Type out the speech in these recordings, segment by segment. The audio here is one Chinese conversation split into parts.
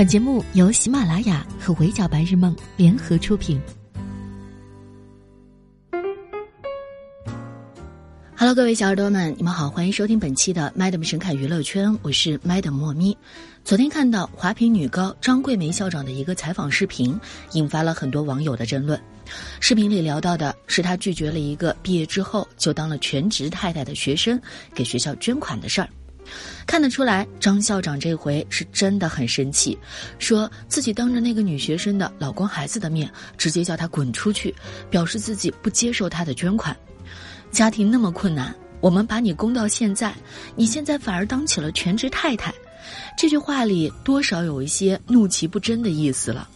本节目由喜马拉雅和围剿白日梦联合出品。Hello， 各位小耳朵们，你们好，欢迎收听本期的 Madam 神侃娱乐圈，我是 Madam 莫咪。昨天看到华坪女高张桂梅校长的一个采访视频，引发了很多网友的争论。视频里聊到的是她拒绝了一个毕业之后就当了全职太太的学生给学校捐款的事儿。看得出来，张校长这回是真的很生气，说自己当着那个女学生的老公孩子的面，直接叫她滚出去，表示自己不接受她的捐款。家庭那么困难，我们把你供到现在，你现在反而当起了全职太太。这句话里多少有一些怒其不争的意思了。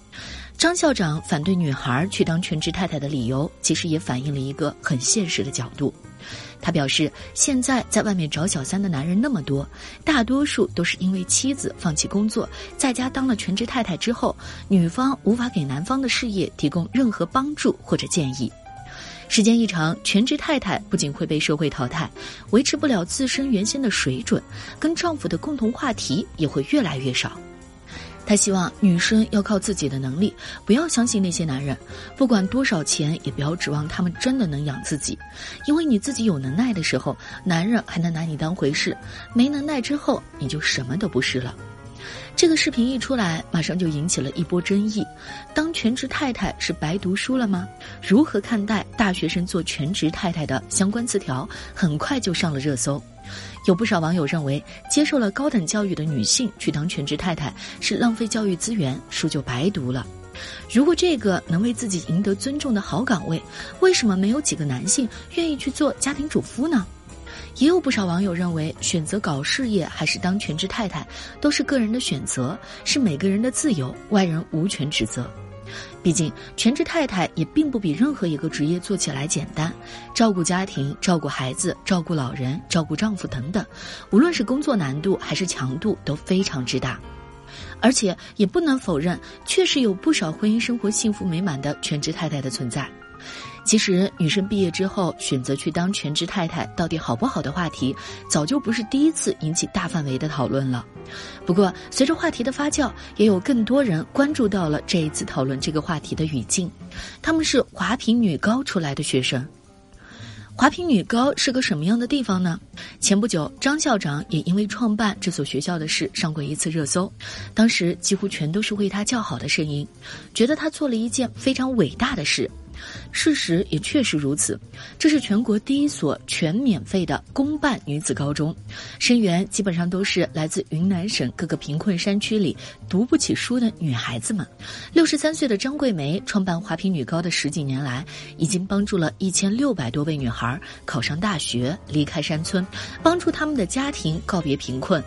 张校长反对女孩去当全职太太的理由，其实也反映了一个很现实的角度。他表示，现在在外面找小三的男人那么多，大多数都是因为妻子放弃工作，在家当了全职太太之后，女方无法给男方的事业提供任何帮助或者建议。时间一长，全职太太不仅会被社会淘汰，维持不了自身原先的水准，跟丈夫的共同话题也会越来越少。她希望女生要靠自己的能力，不要相信那些男人，不管多少钱也不要指望他们真的能养自己，因为你自己有能耐的时候，男人还能拿你当回事，没能耐之后你就什么都不是了。这个视频一出来，马上就引起了一波争议。当全职太太是白读书了吗？如何看待大学生做全职太太的相关词条，很快就上了热搜。有不少网友认为，接受了高等教育的女性去当全职太太是浪费教育资源，书就白读了。如果这个能为自己赢得尊重的好岗位，为什么没有几个男性愿意去做家庭主夫呢？也有不少网友认为，选择搞事业还是当全职太太都是个人的选择，是每个人的自由，外人无权指责。毕竟全职太太也并不比任何一个职业做起来简单，照顾家庭、照顾孩子、照顾老人、照顾丈夫等等，无论是工作难度还是强度都非常之大。而且也不能否认，确实有不少婚姻生活幸福美满的全职太太的存在。其实女生毕业之后选择去当全职太太到底好不好的话题，早就不是第一次引起大范围的讨论了。不过随着话题的发酵，也有更多人关注到了这一次讨论这个话题的语境，他们是华坪女高出来的学生。华坪女高是个什么样的地方呢？前不久，张校长也因为创办这所学校的事上过一次热搜，当时几乎全都是为她叫好的声音，觉得她做了一件非常伟大的事。事实也确实如此，这是全国第一所全免费的公办女子高中，生源基本上都是来自云南省各个贫困山区里读不起书的女孩子们。63岁的张桂梅创办华坪女高的10几年来，已经帮助了1600多位女孩考上大学，离开山村，帮助她们的家庭告别贫困。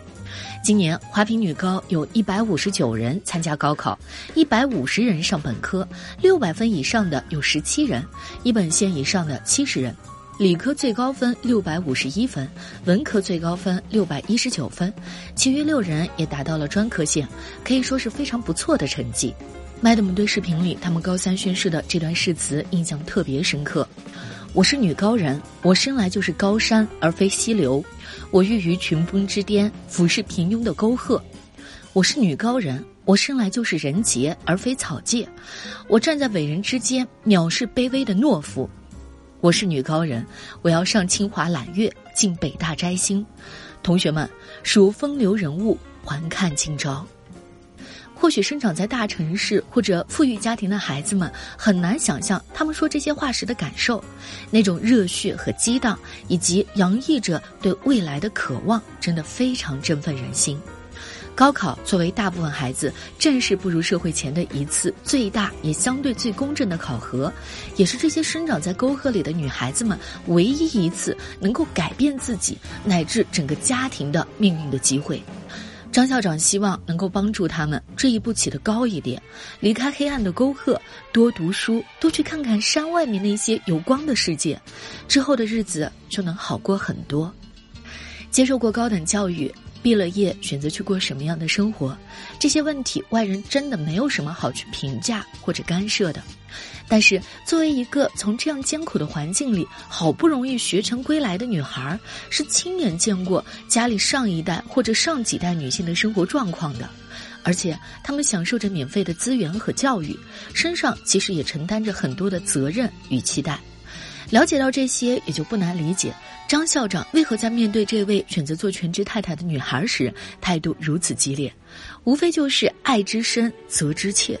今年华坪女高有159人参加高考，150人上本科，600分以上的有17人，一本线以上的70人，理科最高分651分，文科最高分619分，其余6人也达到了专科线，可以说是非常不错的成绩。Madam 对视频里他们高三宣誓的这段誓词印象特别深刻。我是女高人，我生来就是高山而非溪流，我欲于群峰之巅俯视平庸的沟壑。我是女高人，我生来就是人杰而非草芥，我站在伟人之间藐视卑微的懦夫。我是女高人，我要上清华揽月，进北大摘星。同学们，数风流人物，还看今朝。或许生长在大城市或者富裕家庭的孩子们很难想象他们说这些话时的感受，那种热血和激荡，以及洋溢着对未来的渴望，真的非常振奋人心。高考作为大部分孩子正式步入社会前的一次最大也相对最公正的考核，也是这些生长在沟壑里的女孩子们唯一一次能够改变自己乃至整个家庭的命运的机会。张校长希望能够帮助他们这一步起得高一点，离开黑暗的沟壑，多读书，多去看看山外面那些有光的世界，之后的日子就能好过很多。接受过高等教育，毕了业选择去过什么样的生活，这些问题外人真的没有什么好去评价或者干涉的。但是作为一个从这样艰苦的环境里好不容易学成归来的女孩，是亲眼见过家里上一代或者上几代女性的生活状况的，而且他们享受着免费的资源和教育，身上其实也承担着很多的责任与期待。了解到这些，也就不难理解张校长为何在面对这位选择做全职太太的女孩时态度如此激烈，无非就是爱之深责之切，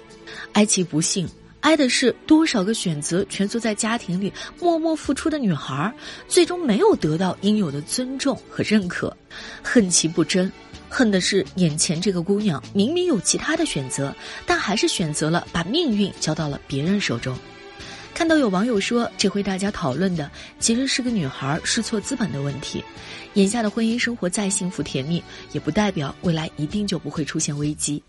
哀其不幸，哀的是多少个选择蜷缩在家庭里默默付出的女孩最终没有得到应有的尊重和认可，恨其不争，恨的是眼前这个姑娘明明有其他的选择，但还是选择了把命运交到了别人手中。看到有网友说，这回大家讨论的其实是个女孩试错资本的问题。眼下的婚姻生活再幸福甜蜜，也不代表未来一定就不会出现危机。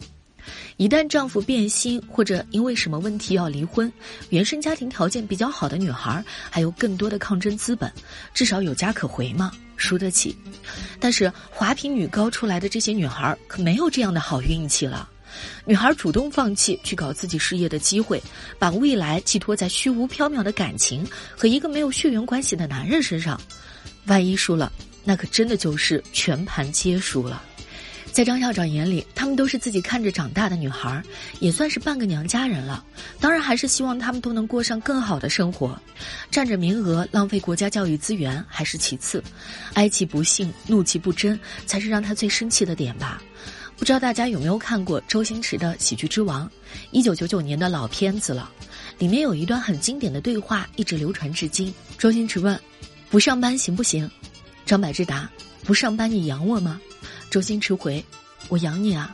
一旦丈夫变心或者因为什么问题要离婚，原生家庭条件比较好的女孩还有更多的抗争资本，至少有家可回嘛，输得起。但是华坪女高出来的这些女孩可没有这样的好运气了。女孩主动放弃去搞自己事业的机会，把未来寄托在虚无缥缈的感情和一个没有血缘关系的男人身上，万一输了，那可真的就是全盘皆输了。在张校长眼里，他们都是自己看着长大的女孩，也算是半个娘家人了，当然还是希望他们都能过上更好的生活。占着名额浪费国家教育资源还是其次，哀其不幸怒其不争才是让他最生气的点吧。不知道大家有没有看过周星驰的《喜剧之王》，1999年的老片子了，里面有一段很经典的对话一直流传至今。周星驰问，不上班行不行？张柏芝答，不上班你养我吗？周星驰回，我养你啊。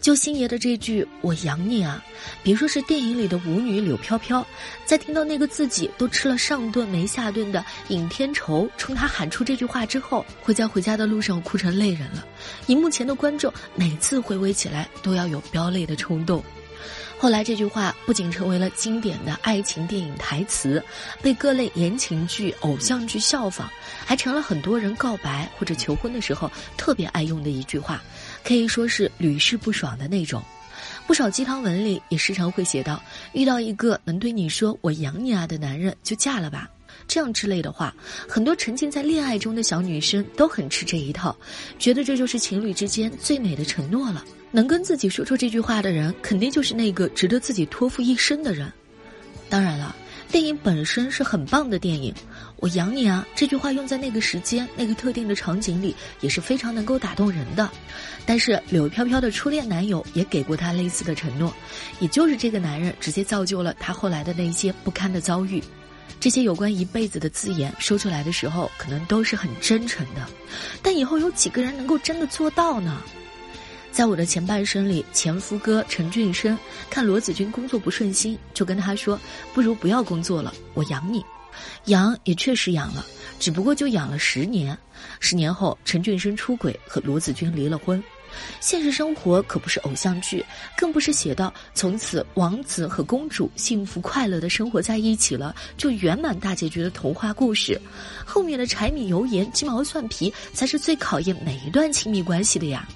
就星爷的这句我养你啊，别说是电影里的舞女柳飘飘，在听到那个自己都吃了上顿没下顿的尹天仇冲他喊出这句话之后，会在回家的路上哭成泪人了。荧幕前的观众每次回味起来都要有飙泪的冲动。后来这句话不仅成为了经典的爱情电影台词，被各类言情剧偶像剧效仿，还成了很多人告白或者求婚的时候特别爱用的一句话，可以说是屡试不爽的那种。不少鸡汤文里也时常会写到，遇到一个能对你说我养你啊的男人就嫁了吧，这样之类的话。很多沉浸在恋爱中的小女生都很吃这一套，觉得这就是情侣之间最美的承诺了。能跟自己说出这句话的人，肯定就是那个值得自己托付一生的人。当然了，电影本身是很棒的电影，我养你啊这句话用在那个时间那个特定的场景里也是非常能够打动人的。但是柳飘飘的初恋男友也给过她类似的承诺，也就是这个男人直接造就了她后来的那些不堪的遭遇。这些有关一辈子的字眼说出来的时候可能都是很真诚的，但以后有几个人能够真的做到呢？在我的前半生里，前夫哥陈俊生看罗子君工作不顺心，就跟他说，不如不要工作了，我养你。养也确实养了，只不过就养了10年。10年后陈俊生出轨和罗子君离了婚。现实生活可不是偶像剧，更不是写到从此王子和公主幸福快乐的生活在一起了就圆满大结局的童话故事，后面的柴米油盐鸡毛蒜皮才是最考验每一段亲密关系的呀。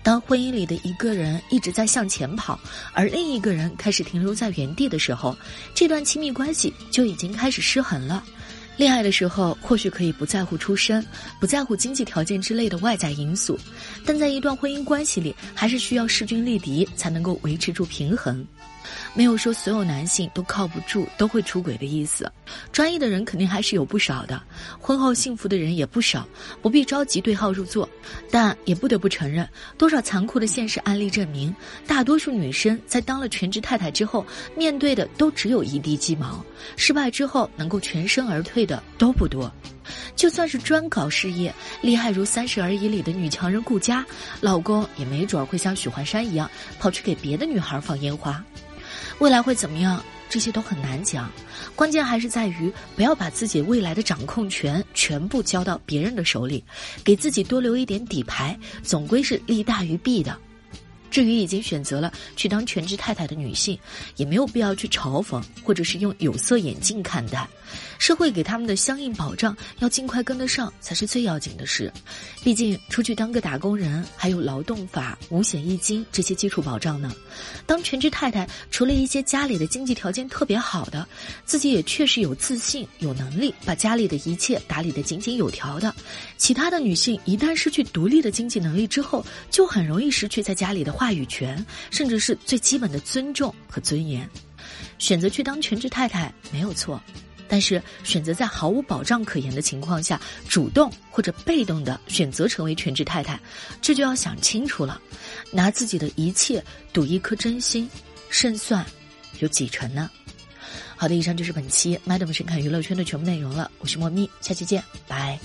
当婚姻里的一个人一直在向前跑，而另一个人开始停留在原地的时候，这段亲密关系就已经开始失衡了。恋爱的时候或许可以不在乎出身，不在乎经济条件之类的外在因素，但在一段婚姻关系里还是需要势均力敌才能够维持住平衡。没有说所有男性都靠不住都会出轨的意思，专一的人肯定还是有不少的，婚后幸福的人也不少，不必着急对号入座。但也不得不承认，多少残酷的现实案例证明，大多数女生在当了全职太太之后面对的都只有一地鸡毛，失败之后能够全身而退的都不多。就算是专搞事业厉害如《30而已》里的女强人顾佳，老公也没准会像许幻山一样跑去给别的女孩放烟花。未来会怎么样，这些都很难讲，关键还是在于不要把自己未来的掌控权全部交到别人的手里，给自己多留一点底牌，总归是利大于弊的。至于已经选择了去当全职太太的女性，也没有必要去嘲讽或者是用有色眼镜看待，社会给他们的相应保障要尽快跟得上才是最要紧的事。毕竟出去当个打工人还有劳动法、五险一金这些基础保障呢，当全职太太除了一些家里的经济条件特别好的，自己也确实有自信有能力把家里的一切打理得井井有条的，其他的女性一旦失去独立的经济能力之后，就很容易失去在家里的话话语权，甚至是最基本的尊重和尊严。选择去当全职太太没有错，但是选择在毫无保障可言的情况下主动或者被动的选择成为全职太太，这就要想清楚了。拿自己的一切赌一颗真心，胜算有几成呢？好的，以上就是本期 Madam 神侃娱乐圈的全部内容了。我是莫咪，下期见，拜。